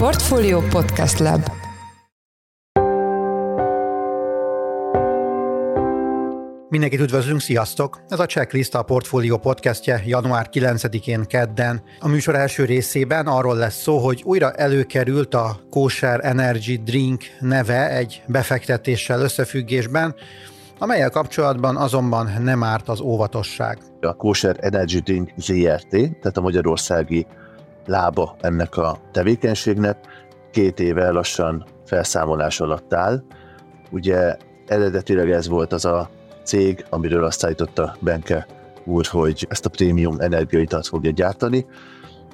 Portfolio Podcast Lab. Mindenkit üdvözlünk, sziasztok! Ez a Checklist a Portfolio podcastje január 9-én kedden. A műsor első részében arról lesz szó, hogy újra előkerült a Kosher Energy Drink neve egy befektetéssel összefüggésben, amelyel kapcsolatban azonban nem árt az óvatosság. A Kosher Energy Drink ZRT, tehát a magyarországi lába ennek a tevékenységnek 2 éve lassan felszámolás alatt áll. Ugye eredetileg ez volt az a cég, amiről azt állította Benke úr, hogy ezt a prémium energiaitalt fogja gyártani.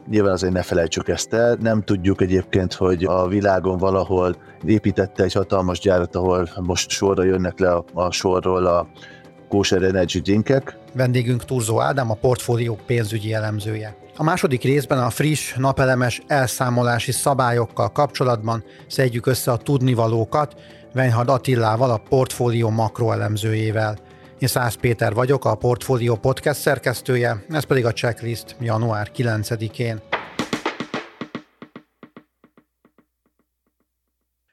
Nyilván azért ne felejtsük ezt el, nem tudjuk egyébként, hogy a világon valahol építette egy hatalmas gyárat, ahol most sorra jönnek le a sorról a Kosher Energy Drinkek. Vendégünk Turzó Ádám, a Portfolio pénzügyi elemzője. A második részben a friss, napelemes elszámolási szabályokkal kapcsolatban szedjük össze a tudnivalókat Weinhardt Attilával, a Portfolio makroelemzőjével. Én Szász Péter vagyok, a Portfolio podcast szerkesztője, ez pedig a Checklist január 9-én.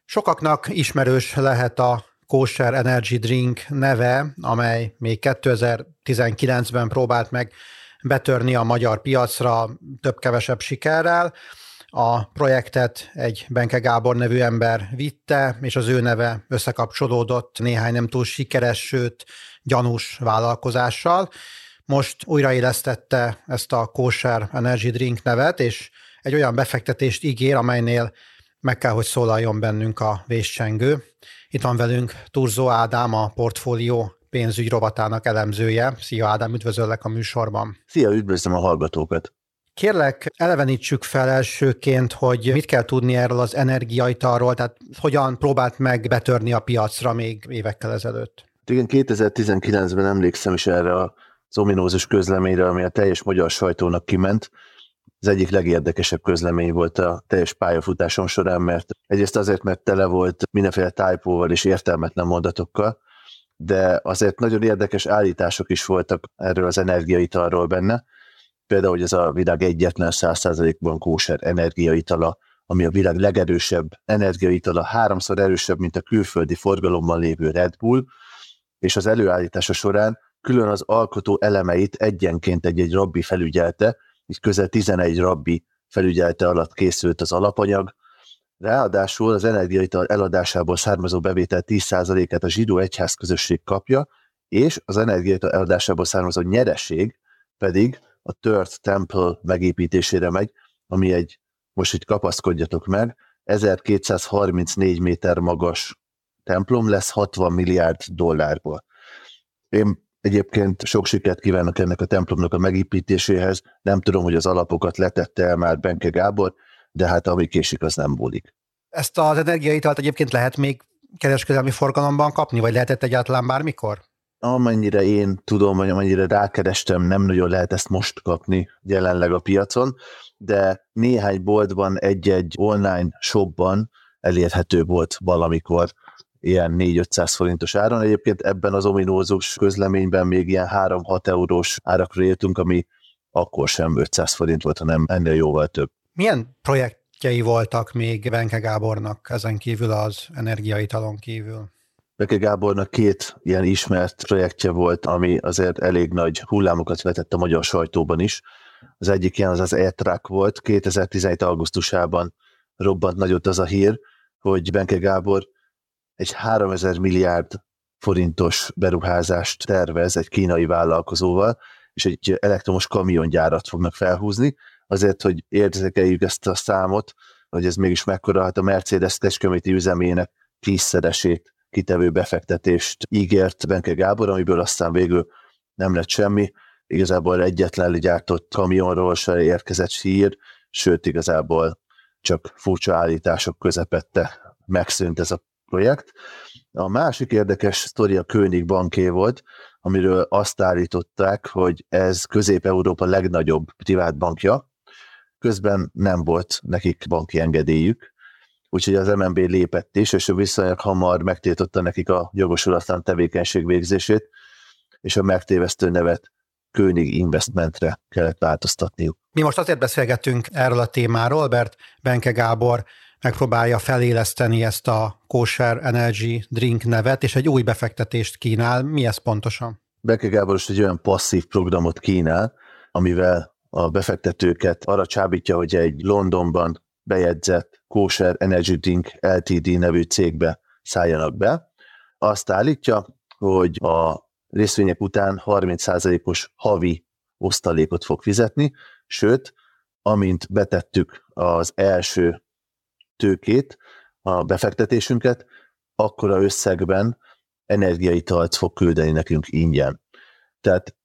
Sokaknak ismerős lehet a Kosher Energy Drink neve, amely még 2019-ben próbált meg betörni a magyar piacra több-kevesebb sikerrel. A projektet egy Benke Gábor nevű ember vitte, és az ő neve összekapcsolódott néhány nem túl sikeres, sőt gyanús vállalkozással. Most újraélesztette ezt a Kosher Energy Drink nevet, és egy olyan befektetést ígér, amelynél meg kell, hogy szólaljon bennünk a vészcsengő. Itt van velünk Turzó Ádám, a Portfolio pénzügy rovatának elemzője. Szia Ádám, üdvözöllek a műsorban. Szia, üdvözlöm a hallgatókat. Kérlek, elevenítsük fel elsőként, hogy mit kell tudni erről az energiaitalról, tehát hogyan próbált meg betörni a piacra még évekkel ezelőtt. Igen, 2019-ben emlékszem is erre az ominózus közleményre, ami a teljes magyar sajtónak kiment. Az egyik legérdekesebb közlemény volt a teljes pályafutásom során, mert egyrészt azért, mert tele volt mindenféle typóval és értelmetlen mondatokkal, de azért nagyon érdekes állítások is voltak erről az energiaitalról benne. Például, hogy ez a világ egyetlen 100%-ban kóser energiaitala, ami a világ legerősebb energiaitala, 3-szor erősebb, mint a külföldi forgalomban lévő Red Bull, és az előállítása során külön az alkotó elemeit egyenként egy-egy rabbi felügyelte, így közel 11 rabbi felügyelte alatt készült az alapanyag. Ráadásul az energiaital eladásából származó bevétel 10%-át a zsidó egyházközösség kapja, és az energiaital eladásából származó nyereség pedig a Third Temple megépítésére megy, ami egy, most így kapaszkodjatok meg, 1234 méter magas templom lesz $60 milliárd. Én egyébként sok sikert kívánok ennek a templomnak a megépítéséhez, nem tudom, hogy az alapokat letette el már Benke Gábor, de hát ami késik, az nem múlik. Ezt az energiaitalt egyébként lehet még kereskedelmi forgalomban kapni, vagy lehetett egyáltalán bármikor? Amennyire én tudom, vagy amennyire rákerestem, nem nagyon lehet ezt most kapni jelenleg a piacon, de néhány boltban, egy-egy online shopban elérhető volt valamikor ilyen 4-500 forintos áron. Egyébként ebben az ominózus közleményben még ilyen 3-6 eurós árakra jöttünk, ami akkor sem 500 forint volt, hanem ennél jóval több. Milyen projektjei voltak még Benke Gábornak ezen kívül, az energiaitalon kívül? Benke Gábornak 2 ilyen ismert projektje volt, ami azért elég nagy hullámokat vetett a magyar sajtóban is. Az egyik ilyen az Air Truck volt. 2017. augusztusában robbant nagyot az a hír, hogy Benke Gábor egy 3000 milliárd forintos beruházást tervez egy kínai vállalkozóval, és egy elektromos kamiongyárat fognak felhúzni. Azért, hogy érzékeljük ezt a számot, hogy ez mégis mekkora, hát a Mercedes Kecskeméti üzemének 10-szeresét kitevő befektetést ígért Benke Gábor, amiből aztán végül nem lett semmi. Igazából egyetlen gyártott kamionról se érkezett hír, sőt igazából csak furcsa állítások közepette megszűnt ez a projekt. A másik érdekes sztori a König banké volt, amiről azt állították, hogy ez Közép-Európa legnagyobb privát bankja, közben nem volt nekik banki engedélyük, úgyhogy az MNB lépett is, és viszonylag hamar megtiltotta nekik a jogosulatlan tevékenység végzését, és a megtévesztő nevet König Investmentre kellett változtatniuk. Mi most azért beszélgetünk erről a témáról, mert Benke Gábor megpróbálja feléleszteni ezt a Kosher Energy Drink nevet, és egy új befektetést kínál. Mi ez pontosan? Benke Gábor is egy olyan passzív programot kínál, amivel a befektetőket arra csábítja, hogy egy Londonban bejegyzett Kosher Energy Drink Ltd. Nevű cégbe szálljanak be. Azt állítja, hogy a részvények után 30%-os havi osztalékot fog fizetni, sőt, amint betettük az első tőkét, a befektetésünket, akkora összegben energiaitalt fog küldeni nekünk ingyen. Tehát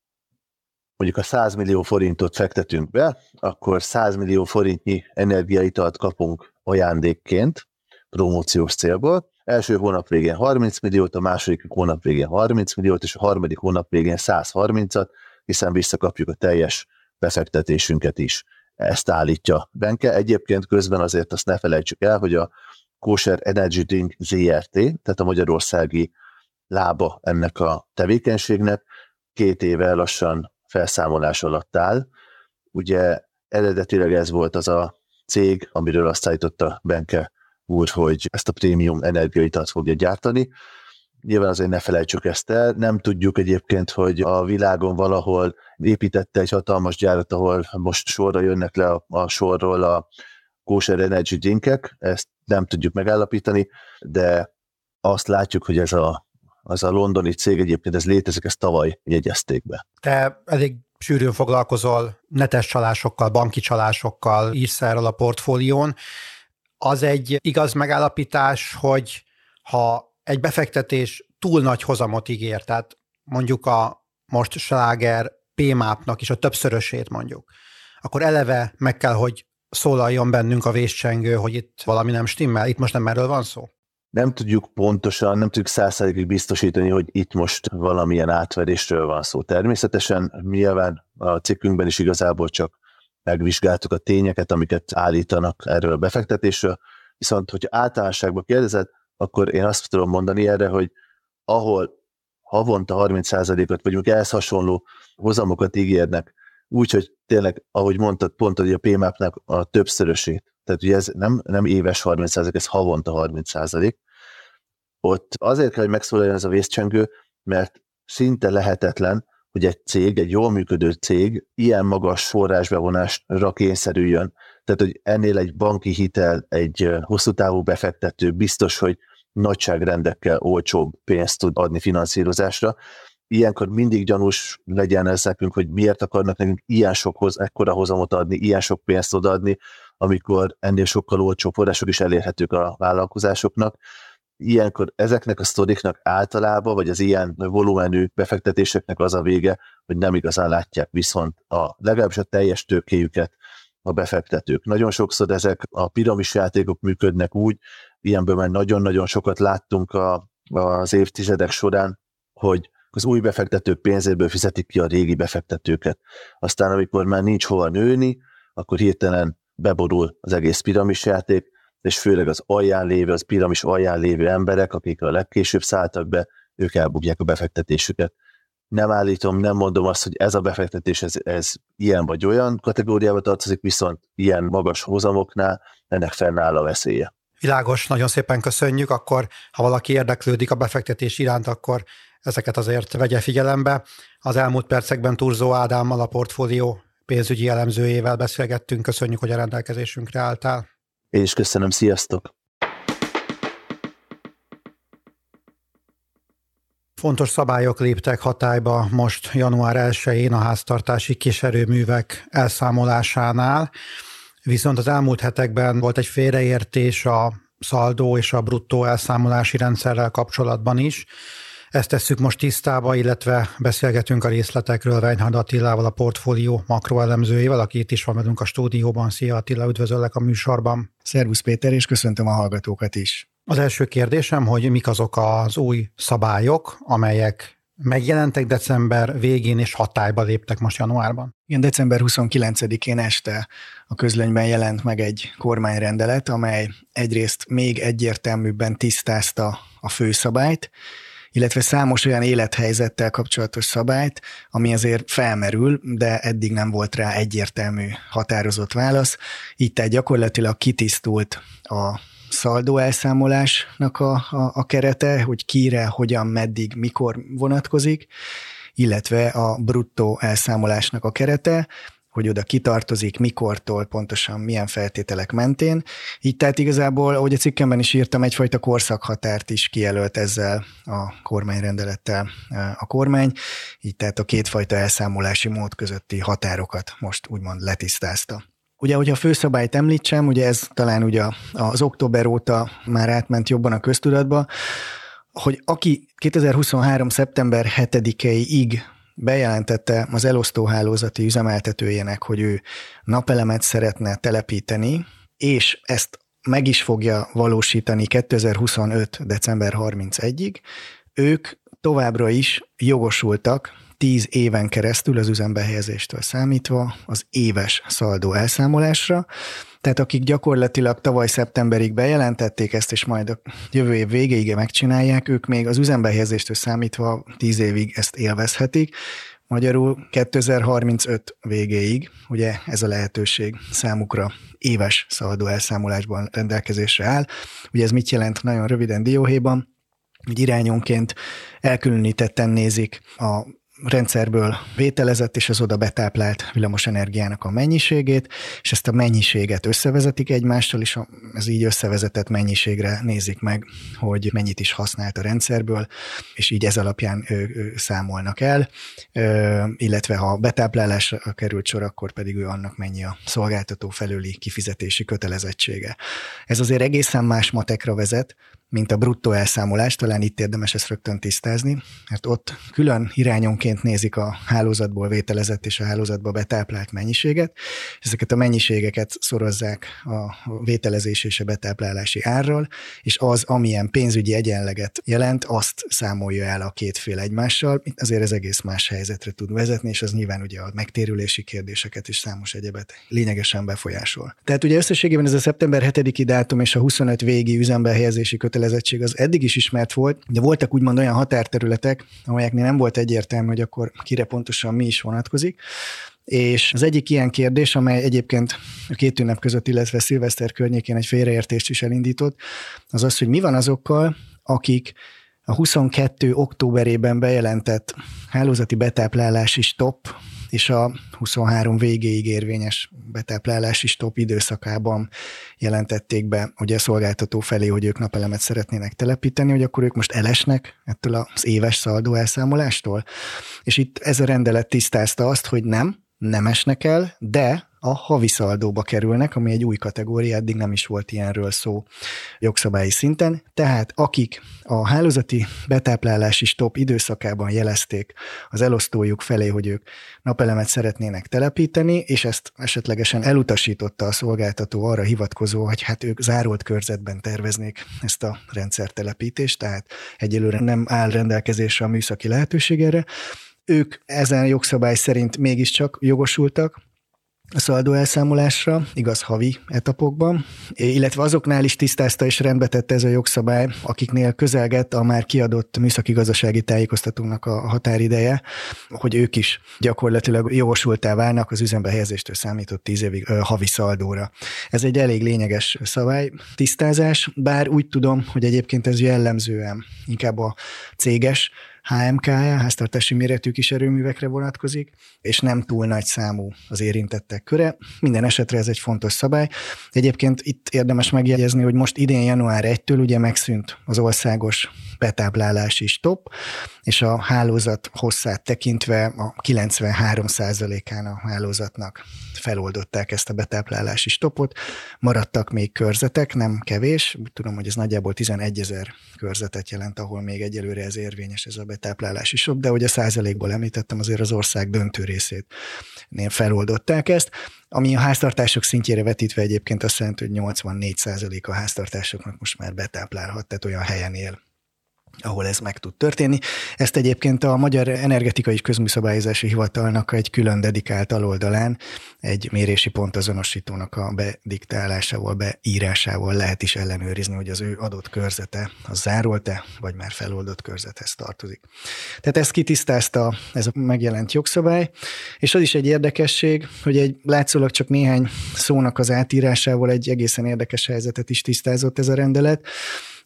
mondjuk, ha 100 millió forintot fektetünk be, akkor 100 millió forintnyi energiaitalt kapunk ajándékként, promóciós célból. Első hónap végén 30 milliót, a második hónap végén 30 milliót, és a harmadik hónap végén 130-at, hiszen visszakapjuk a teljes befektetésünket is. Ezt állítja Benke. Egyébként közben azért azt ne felejtsük el, hogy a Kosher Energy Drink ZRT, tehát a magyarországi lába ennek a tevékenységnek, 2 éve lassan felszámolás alatt áll. Ugye eredetileg ez volt az a cég, amiről azt állította Benke úr, hogy ezt a prémium energiaitalt fogja gyártani. Nyilván azért ne felejtsük ezt el. Nem tudjuk egyébként, hogy a világon valahol építette egy hatalmas gyárat, ahol most sorra jönnek le a sorról a kosher energy drinkek. Ezt nem tudjuk megállapítani, de azt látjuk, hogy az a londoni cég egyébként, ez létezik, ezt tavaly jegyezték be. Te elég sűrűn foglalkozol netes csalásokkal, banki csalásokkal, írsz erről a portfólión. Az egy igaz megállapítás, hogy ha egy befektetés túl nagy hozamot ígér, tehát mondjuk a most sláger PMAP-nak is a többszörösét mondjuk, akkor eleve meg kell, hogy szólaljon bennünk a vészcsengő, hogy itt valami nem stimmel, itt most nem erről van szó? Nem tudjuk pontosan, nem tudjuk 100%-ig biztosítani, hogy itt most valamilyen átverésről van szó. Természetesen nyilván a cikkünkben is igazából csak megvizsgáltuk a tényeket, amiket állítanak erről a befektetésről, viszont hogyha általánosságban kérdezed, akkor én azt tudom mondani erre, hogy ahol havonta 30%-ot, vagy mondjuk ehhez hasonló hozamokat ígérnek, úgyhogy tényleg, ahogy mondtad, pont hogy a PMAP-nak a többszörösét, tehát ugye ez nem éves 30%, ez havonta 30%. Ott azért kell, hogy megszólaljon ez a vészcsengő, mert szinte lehetetlen, hogy egy cég, egy jól működő cég ilyen magas forrásbevonásra kényszerüljön. Tehát, hogy ennél egy banki hitel, egy hosszú távú befektető biztos, hogy nagyságrendekkel olcsóbb pénzt tud adni finanszírozásra. Ilyenkor mindig gyanús legyen ez nekünk, hogy miért akarnak nekünk ilyen sokhoz, ekkora hozamot adni, ilyen sok pénzt odaadni, amikor ennél sokkal olcsóbb források is elérhetők a vállalkozásoknak. Ilyenkor ezeknek a sztoriknak általában, vagy az ilyen volumenű befektetéseknek az a vége, hogy nem igazán látják viszont legalábbis a teljes tőkéjüket a befektetők. Nagyon sokszor ezek a piramis játékok működnek úgy, ilyenből már nagyon-nagyon sokat láttunk az évtizedek során, hogy az új befektetők pénzéből fizetik ki a régi befektetőket. Aztán amikor már nincs hova nőni, akkor hirtelen beborul az egész piramis játék, és főleg az alján lévő, az piramis alján lévő emberek, akik a legkésőbb szálltak be, ők elbukják a befektetésüket. Nem állítom, nem mondom azt, hogy ez a befektetés, ez ilyen vagy olyan kategóriába tartozik, viszont ilyen magas hozamoknál ennek fennáll a veszélye. Világos, nagyon szépen köszönjük, akkor ha valaki érdeklődik a befektetés iránt, akkor ezeket azért vegye figyelembe. Az elmúlt percekben Turzó Ádámmal, a portfólió pénzügyi elemzőjével beszélgettünk, köszönjük, hogy a rendelkezésünkre álltál. Én is köszönöm, sziasztok! Fontos szabályok léptek hatályba most január 1-én a háztartási kiserőművek elszámolásánál, viszont az elmúlt hetekben volt egy félreértés a szaldó és a bruttó elszámolási rendszerrel kapcsolatban is. Ezt tesszük most tisztába, illetve beszélgetünk a részletekről Weinhardt Attilával, a portfólió makroelemzőjével, aki itt is van velünk a stúdióban. Szia Attila, üdvözöllek a műsorban. Szervusz Péter, és köszöntöm a hallgatókat is. Az első kérdésem, hogy mik azok az új szabályok, amelyek megjelentek december végén és hatályba léptek most januárban. Igen, december 29-én este a közlönyben jelent meg egy kormányrendelet, amely egyrészt még egyértelműbben tisztázta a főszabályt, illetve számos olyan élethelyzettel kapcsolatos szabályt, ami azért felmerül, de eddig nem volt rá egyértelmű határozott válasz. Így tehát gyakorlatilag kitisztult a szaldó elszámolásnak a kerete, hogy kire, hogyan, meddig, mikor vonatkozik, illetve a bruttó elszámolásnak a kerete, hogy oda kitartozik, mikortól, pontosan milyen feltételek mentén. Így tehát igazából, ahogy a cikkemben is írtam, egyfajta korszakhatárt is kijelölt ezzel a kormányrendelettel a kormány, így tehát a kétfajta elszámolási mód közötti határokat most úgymond letisztázta. Ugye, hogyha a főszabályt említsem, ugye ez talán ugye az október óta már átment jobban a köztudatba, hogy aki 2023. szeptember 7-ig bejelentette az elosztóhálózati üzemeltetőjének, hogy ő napelemet szeretne telepíteni, és ezt meg is fogja valósítani 2025. december 31-ig, ők továbbra is jogosultak 10 éven keresztül az üzembehelyezéstől számítva az éves szaldó elszámolásra. Tehát akik gyakorlatilag tavaly szeptemberig bejelentették ezt, és majd a jövő év végéig megcsinálják, ők még az üzembehelyezéstől számítva 10 évig ezt élvezhetik. Magyarul 2035 végéig ugye ez a lehetőség számukra éves szaldó elszámolásban rendelkezésre áll. Ugye ez mit jelent nagyon röviden dióhéjban? Így irányonként elkülönítetten nézik a rendszerből vételezett és az oda betáplált villamosenergiának a mennyiségét, és ezt a mennyiséget összevezetik egymástól, és az így összevezetett mennyiségre nézik meg, hogy mennyit is használt a rendszerből, és így ez alapján számolnak el, illetve ha betáplálásra került sor, akkor pedig ő annak mennyi a szolgáltató felüli kifizetési kötelezettsége. Ez azért egészen más matekra vezet, mint a bruttó elszámolás, talán itt érdemes ezt rögtön tisztázni, mert ott külön irányonként nézik a hálózatból vételezett és a hálózatba betáplált mennyiséget. Ezeket a mennyiségeket szorozzák a vételezés és a betáplálási árral, és az, amilyen pénzügyi egyenleget jelent, azt számolja el a két fél egymással. Azért ez egész más helyzetre tud vezetni, és az nyilván ugye a megtérülési kérdéseket és számos egyebet lényegesen befolyásol. Tehát ugye összességében ez a szeptember 7-i dátum és a 25 végi üzembehelyezési az eddig is ismert volt, de voltak úgymond olyan határterületek, amelyeknél nem volt egyértelmű, hogy akkor kire pontosan mi is vonatkozik. És az egyik ilyen kérdés, amely egyébként a két ünnep között, illetve szilveszter környékén egy félreértést is elindított, az az, hogy mi van azokkal, akik a 22. októberében bejelentett hálózati betáplálási stopp és a 23 végéig érvényes betáplálási stopp időszakában jelentették be ugye a szolgáltató felé, hogy ők napelemet szeretnének telepíteni, hogy akkor ők most elesnek ettől az éves szaldó elszámolástól. És itt ez a rendelet tisztázta azt, hogy nem esnek el, de a havi szaldóba kerülnek, ami egy új kategória, eddig nem is volt ilyenről szó jogszabályi szinten. Tehát akik a hálózati betáplálási stopp időszakában jelezték az elosztójuk felé, hogy ők napelemet szeretnének telepíteni, és ezt esetlegesen elutasította a szolgáltató arra hivatkozó, hogy hát ők zárolt körzetben terveznék ezt a rendszertelepítést, tehát egyelőre nem áll rendelkezésre a műszaki lehetőség erre. Ők ezen jogszabály szerint mégiscsak jogosultak a szaldó elszámolásra, igaz havi etapokban, illetve azoknál is tisztázta és rendbe tette ez a jogszabály, akiknél közelgett a már kiadott műszaki gazdasági tájékoztatónak a határideje, hogy ők is gyakorlatilag jogosultá válnak az üzembehelyezéstől számított 10 évig havi szaldóra. Ez egy elég lényeges szabálytisztázás, bár úgy tudom, hogy egyébként ez jellemzően inkább a céges, HMK-ja, háztartási méretű kis erőművekre vonatkozik, és nem túl nagy számú az érintettek köre. Minden esetre ez egy fontos szabály. Egyébként itt érdemes megjegyezni, hogy most idén január 1-től ugye megszűnt az országos betáplálási stopp, és a hálózat hosszát tekintve a 93%-án a hálózatnak feloldották ezt a betáplálási stoppot. Maradtak még körzetek, nem kevés, úgy tudom, hogy ez nagyjából 11 000 körzetet jelent, ahol még egyelőre ez érvényes ez a betáplálási stopp, de ugye a 100%-ból említettem, azért az ország döntő részétnél feloldották ezt, ami a háztartások szintjére vetítve egyébként azt jelenti, hogy 84% a háztartásoknak most már betáplálhat, tehát olyan helyen él, ahol ez meg tud történni. Ezt egyébként a Magyar Energetikai és Közműszabályozási Hivatalnak egy külön dedikált aloldalán egy mérési pontazonosítónak a bediktálásával, beírásával lehet is ellenőrizni, hogy az ő adott körzete az zárolt-e, vagy már feloldott körzethez tartozik. Tehát ezt kitisztázta ez a megjelent jogszabály, és az is egy érdekesség, hogy egy látszólag csak néhány szónak az átírásával egy egészen érdekes helyzetet is tisztázott ez a rendelet.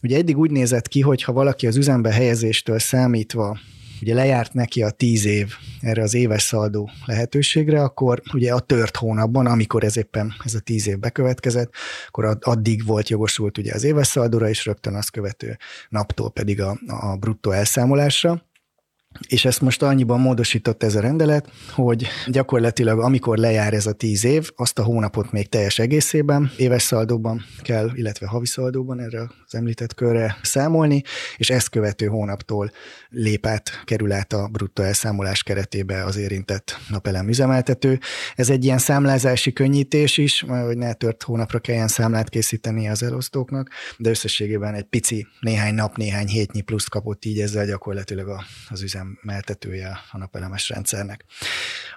Ugye eddig úgy nézett ki, hogy ha valaki az üzembe helyezéstől számítva ugye lejárt neki a 10 év erre az éves szaldó lehetőségre, akkor ugye a tört hónapban, amikor ez éppen ez a 10 év bekövetkezett, akkor addig volt jogosult ugye az éves szaldóra, és rögtön azt követő naptól pedig a bruttó elszámolásra. És ezt most annyiban módosított ez a rendelet, hogy gyakorlatilag amikor lejár ez a 10 év, azt a hónapot még teljes egészében, éves szaldóban kell, illetve havi szaldóban erre az említett körre számolni, és ezt követő hónaptól kerül át a bruttó elszámolás keretébe az érintett napelemüzemeltető. Ez egy ilyen számlázási könnyítés is, hogy ne tört hónapra kelljen számlát készíteni az elosztóknak, de összességében egy pici néhány nap, néhány hétnyi pluszt kapott így ezzel gyakorlatilag az üzemeltetője a napelemes rendszernek.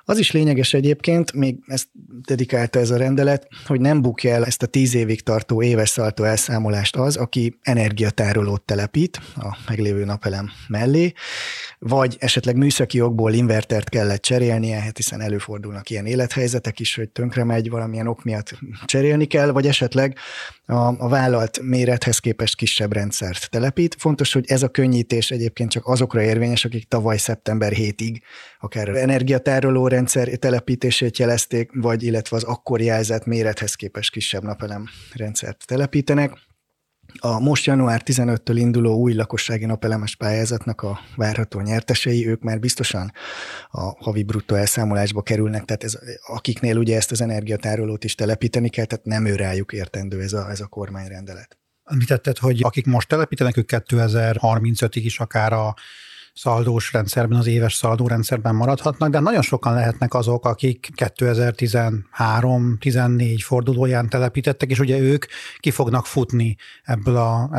Az is lényeges egyébként, még ezt dedikálta ez a rendelet, hogy nem bukja el ezt a 10 évig tartó éves szaldó elszámolást az, aki energiatárolót telepít a meglévő napelem mellé, vagy esetleg műszaki okból invertert kellett cserélnie, hát hiszen előfordulnak ilyen élethelyzetek is, hogy tönkre megy, valamilyen ok miatt cserélni kell, vagy esetleg a vállalt mérethez képest kisebb rendszert telepít. Fontos, hogy ez a könnyítés egyébként csak azokra érvényes, akik tavaly szeptember 7-ig akár energiatároló rendszer telepítését jelezték, vagy illetve az akkor jelzett mérethez képest kisebb napelem rendszert telepítenek. A most január 15-től induló új lakossági napelemes pályázatnak a várható nyertesei, ők már biztosan a havi bruttó elszámolásba kerülnek, tehát akiknél ugye ezt az energiatárolót is telepíteni kell, tehát nem ő rájuk értendő ez a kormányrendelet. Amit tetted, hogy akik most telepítenek, ők 2035-ig is akár a szaldós rendszerben, az éves szaldó rendszerben maradhatnak, de nagyon sokan lehetnek azok, akik 2013-14 fordulóján telepítettek, és ugye ők ki fognak futni ebből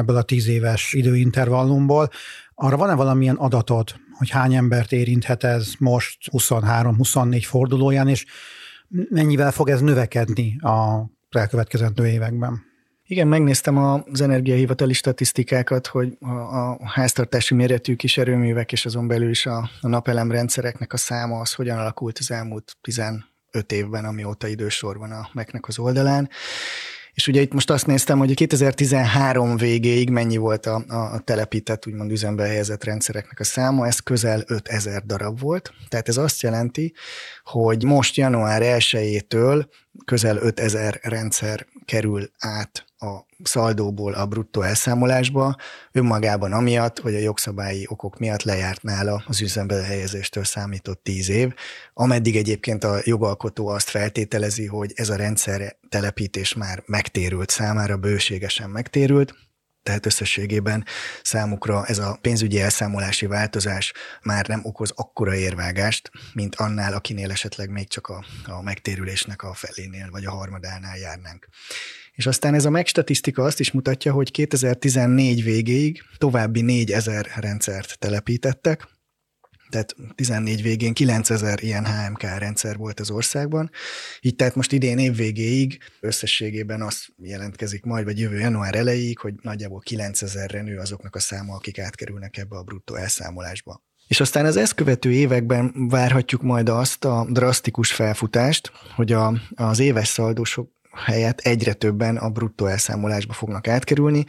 a 10 éves időintervallumból. Arra van-e valamilyen adatod, hogy hány embert érinthet ez most 23-24 fordulóján, és mennyivel fog ez növekedni a elkövetkezendő években? Igen, megnéztem az energiahivatali statisztikákat, hogy a háztartási méretű kis erőművek és azon belül is a napelemrendszereknek a száma az hogyan alakult az elmúlt 15 évben, amióta idősor van a MEK-nek az oldalán. És ugye itt most azt néztem, hogy a 2013 végéig mennyi volt a telepített, úgymond üzembe helyezett rendszereknek a száma, ez közel 5000 darab volt. Tehát ez azt jelenti, hogy most január 1-től közel 5000 rendszer kerül át a szaldóból a bruttó elszámolásba, önmagában amiatt, hogy a jogszabályi okok miatt lejárt nála az üzembe helyezéstől számított 10 év, ameddig egyébként a jogalkotó azt feltételezi, hogy ez a rendszer telepítés már megtérült számára, bőségesen megtérült, tehát összességében számukra ez a pénzügyi elszámolási változás már nem okoz akkora érvágást, mint annál, akinél esetleg még csak a megtérülésnek a felénél vagy a harmadánál járnánk. És aztán ez a MEK statisztika azt is mutatja, hogy 2014 végéig további 4000 rendszert telepítettek, tehát 14 végén 9000 ilyen HMK rendszer volt az országban. Így tehát most idén év végéig összességében azt jelentkezik majd, vagy jövő január elejéig, hogy nagyjából 9000-re nő azoknak a száma, akik átkerülnek ebbe a bruttó elszámolásba. És aztán az ezt követő években várhatjuk majd azt a drasztikus felfutást, hogy az éves szaldósok helyett egyre többen a bruttó elszámolásba fognak átkerülni.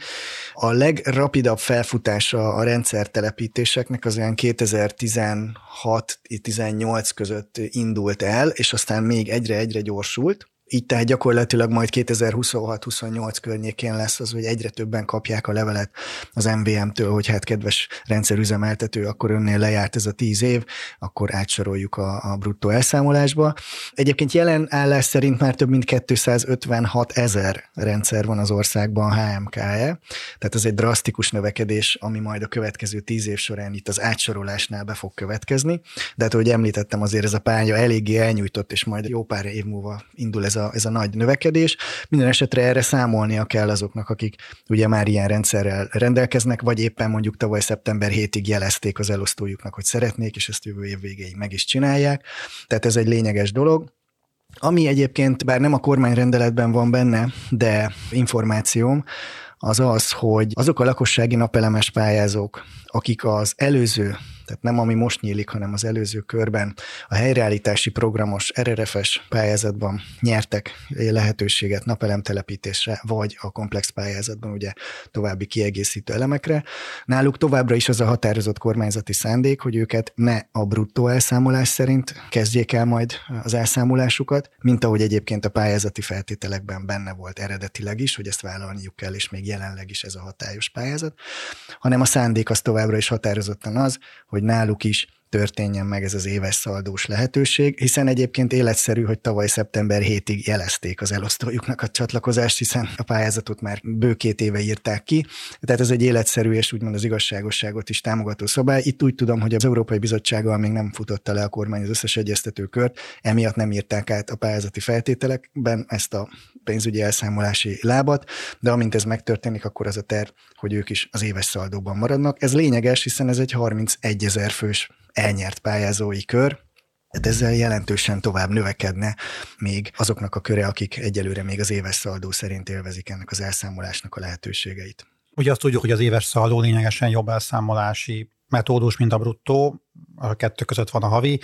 A legrapidabb felfutása a rendszertelepítéseknek az olyan 2016-18 között indult el, és aztán még egyre-egyre gyorsult. Így tehát gyakorlatilag majd 2026-28 környékén lesz az, hogy egyre többen kapják a levelet az MVM-től, hogy hát kedves rendszerüzemeltető, akkor önnél lejárt ez a 10 év, akkor átsoroljuk a bruttó elszámolásba. Egyébként jelen állás szerint már több mint 256 000 rendszer van az országban HMK-e, tehát ez egy drasztikus növekedés, ami majd a következő 10 év során itt az átsorolásnál be fog következni, de hát ahogy említettem, azért ez a pálya eléggé elnyújtott, és majd jó pár év múlva indul ez ez a nagy növekedés. Minden esetre erre számolnia kell azoknak, akik ugye már ilyen rendszerrel rendelkeznek, vagy éppen mondjuk tavaly szeptember 7-ig jelezték az elosztójuknak, hogy szeretnék, és ezt jövő év végéig meg is csinálják. Tehát ez egy lényeges dolog. Ami egyébként, bár nem a kormányrendeletben van benne, de információm, az az, hogy azok a lakossági napelemes pályázók, akik az előző, tehát nem ami most nyílik, hanem az előző körben a helyreállítási programos RRF-es pályázatban nyertek lehetőséget napelemtelepítésre, vagy a komplex pályázatban ugye további kiegészítő elemekre. Náluk továbbra is az a határozott kormányzati szándék, hogy őket ne a bruttó elszámolás szerint kezdjék el majd az elszámolásukat, mint ahogy egyébként a pályázati feltételekben benne volt eredetileg is, hogy ezt vállalniuk kell, és még jelenleg is ez a hatályos pályázat, hanem a szándék az továbbra is határozottan az, hogy náluk is történjen meg ez az éves szaldós lehetőség, hiszen egyébként életszerű, hogy tavaly szeptember 7-ig jelezték az elosztójuknak a csatlakozást, hiszen a pályázatot már bő 2 éve írták ki, tehát ez egy életszerű és úgymond az igazságosságot is támogató szabály. Itt úgy tudom, hogy az Európai Bizottsággal még nem futotta le a kormány az összes egyeztetőkört, emiatt nem írták át a pályázati feltételekben ezt a pénzügyi elszámolási lábat, de amint ez megtörténik, akkor az a terv, hogy ők is az éves szaldóban maradnak. Ez lényeges, hiszen ez egy 31 000 fős elnyert pályázói kör, tehát ezzel jelentősen tovább növekedne még azoknak a köre, akik egyelőre még az éves szaldó szerint élvezik ennek az elszámolásnak a lehetőségeit. Ugye azt tudjuk, hogy az éves szaldó lényegesen jobb elszámolási metódus, mint a bruttó, a kettő között van a havi.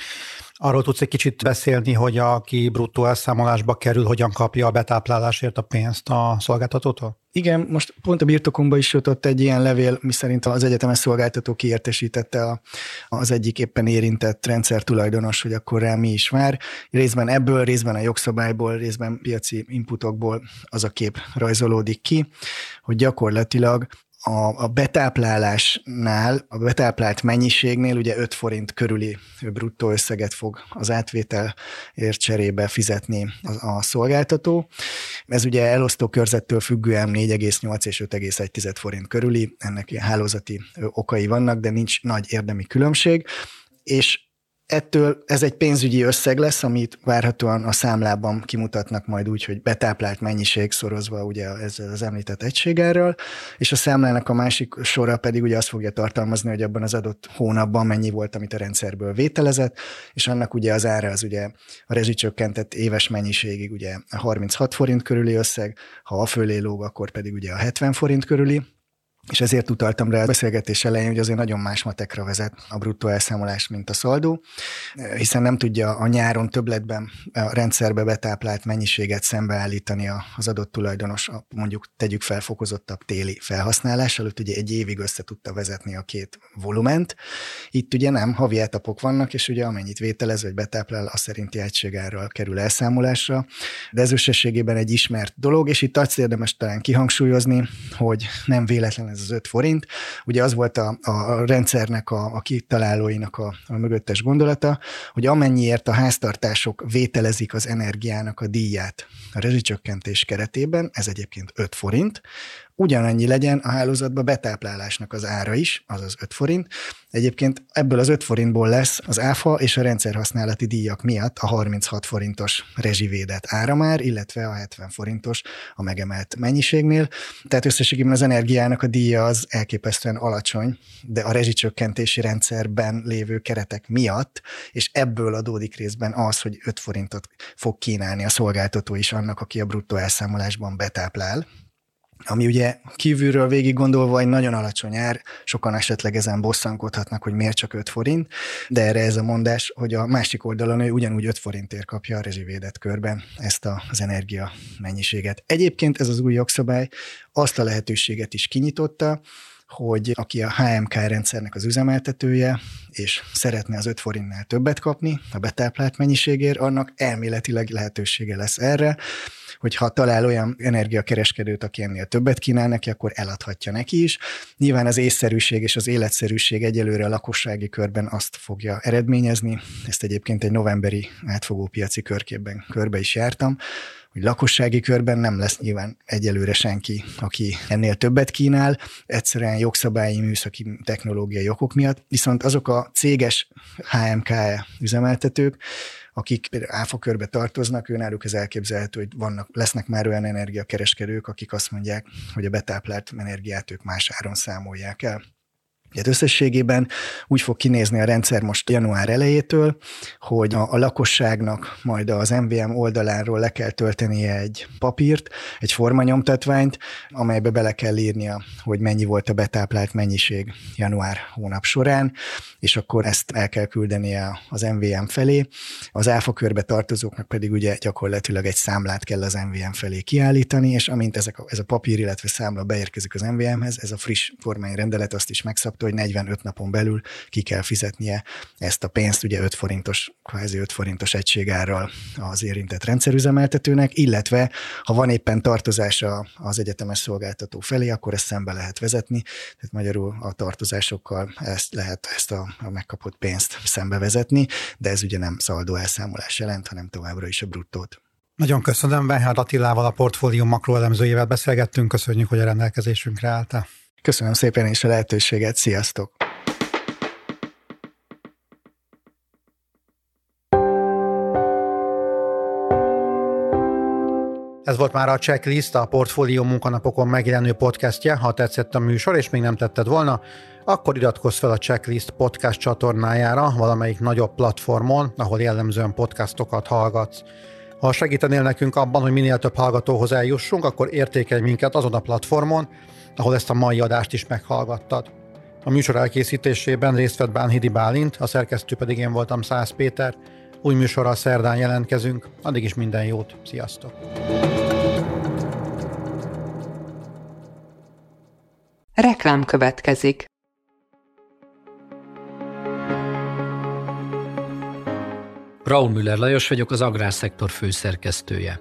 Arról tudsz egy kicsit beszélni, hogy aki bruttó elszámolásba kerül, hogyan kapja a betáplálásért a pénzt a szolgáltatótól? Igen, most pont a birtokomba is jutott egy ilyen levél, miszerint az egyetemes szolgáltató kiértesítette az egyik éppen érintett rendszertulajdonos, hogy akkor rá mi is vár. Részben ebből, részben a jogszabályból, részben piaci inputokból az a kép rajzolódik ki, hogy gyakorlatilag a betáplálásnál, a betáplált mennyiségnél ugye 5 forint körüli bruttó összeget fog az átvételért cserébe fizetni a szolgáltató. Ez ugye elosztó körzettől függően 4,8 és 5,1 forint körüli, ennek ilyen hálózati okai vannak, de nincs nagy érdemi különbség, és ettől ez egy pénzügyi összeg lesz, amit várhatóan a számlában kimutatnak majd úgy, hogy betáplált mennyiség szorozva ugye ezzel az említett egységárral, és a számlának a másik sora pedig ugye azt fogja tartalmazni, hogy abban az adott hónapban mennyi volt, amit a rendszerből vételezett, és annak ugye az ára az ugye a rezsicsökkentett éves mennyiségig ugye a 36 forint körüli összeg, ha a fölé lóg, akkor pedig ugye a 70 forint körüli. És ezért utaltam rá a beszélgetés elején, hogy azért nagyon más matekra vezet a bruttó elszámolás, mint a szaldó, hiszen nem tudja a nyáron többletben a rendszerbe betáplált mennyiséget szembeállítani az adott tulajdonos, mondjuk tegyük fel fokozottabb téli felhasználás előtt, ugye egy évig össze tudta vezetni a két volument. Itt ugye nem, havi etapok vannak, és ugye amennyit vételez, vagy betáplál, az szerinti egységárral kerül elszámolásra, de ez összességében egy ismert dolog, és itt azt érdemes talán kihangsúlyozni, hogy nem véletlen ez az 5 forint. Ugye az volt a rendszernek, a kitalálóinak a mögöttes gondolata, hogy amennyiért a háztartások vételezik az energiának a díját a rezsicsökkentés keretében, ez egyébként 5 forint, ugyanannyi legyen a hálózatba betáplálásnak az ára is, azaz 5 forint. Egyébként ebből az 5 forintból lesz az áfa és a rendszerhasználati díjak miatt a 36 forintos rezsivédett ára már, illetve a 70 forintos a megemelt mennyiségnél. Tehát összességében az energiának a díja az elképesztően alacsony, de a rezsicsökkentési rendszerben lévő keretek miatt, és ebből adódik részben az, hogy 5 forintot fog kínálni a szolgáltató is annak, aki a bruttó elszámolásban betáplál, ami ugye kívülről végig gondolva egy nagyon alacsony ár, sokan esetleg ezen bosszankodhatnak, hogy miért csak 5 forint, de erre ez a mondás, hogy a másik oldalon ő ugyanúgy 5 forintért kapja a rezsivédett körben ezt az energia mennyiséget. Egyébként ez az új jogszabály azt a lehetőséget is kinyitotta, hogy aki a HMK rendszernek az üzemeltetője, és szeretne az 5 forintnál többet kapni a betáplált mennyiségért, annak elméletileg lehetősége lesz erre, hogy ha talál olyan energiakereskedőt, aki ennél többet kínál neki, akkor eladhatja neki is. Nyilván az észszerűség és az életszerűség egyelőre a lakossági körben azt fogja eredményezni. Ezt egyébként egy novemberi átfogó piaci körképben körbe is jártam, hogy lakossági körben nem lesz nyilván egyelőre senki, aki ennél többet kínál, egyszerűen jogszabályi, műszaki, technológiai okok miatt, viszont azok a céges HMK üzemeltetők, akik például áfa körbe tartoznak, őnáluk ez elképzelhető, hogy lesznek már olyan energiakereskedők, akik azt mondják, hogy a betáplált energiát ők más áron számolják el. Tehát összességében úgy fog kinézni a rendszer most január elejétől, hogy a lakosságnak majd az MVM oldaláról le kell töltenie egy papírt, egy formanyomtatványt, amelybe bele kell írnia, hogy mennyi volt a betáplált mennyiség január hónap során, és akkor ezt el kell küldenie az MVM felé. Az áfa körbe tartozóknak pedig ugye gyakorlatilag egy számlát kell az MVM felé kiállítani, és amint ez a papír, illetve számla beérkezik az MVM-hez, ez a friss kormányrendelet azt is megszabta, hogy 45 napon belül ki kell fizetnie ezt a pénzt, ugye 5 forintos, kvázi 5 forintos egységárral az érintett rendszerüzemeltetőnek, illetve ha van éppen tartozása az egyetemes szolgáltató felé, akkor ezt szembe lehet vezetni, tehát magyarul a tartozásokkal ezt a megkapott pénzt szembe vezetni, de ez ugye nem szaldó elszámolás jelent, hanem továbbra is a bruttót. Nagyon köszönöm, Weinhardt Attilával, a Portfolio makroelemzőjével beszélgettünk, köszönjük, hogy a rendelkezésünkre álltál. Köszönöm szépen is a lehetőséget, sziasztok! Ez volt már a Checklist, a Portfolio munkanapokon megjelenő podcastje. Ha tetszett a műsor, és még nem tetted volna, akkor iratkozz fel a Checklist podcast csatornájára valamelyik nagyobb platformon, ahol jellemzően podcastokat hallgatsz. Ha segítenél nekünk abban, hogy minél több hallgatóhoz eljussunk, akkor értékelj minket azon a platformon, ahol ezt a mai adást is meghallgattad. A műsor elkészítésében részt vett Bánhidi Bálint, a szerkesztő pedig én voltam, Szász Péter. Új műsorral szerdán jelentkezünk, addig is minden jót, sziasztok! Reklám következik. Raúl Müller Lajos vagyok, az Agrárszektor főszerkesztője.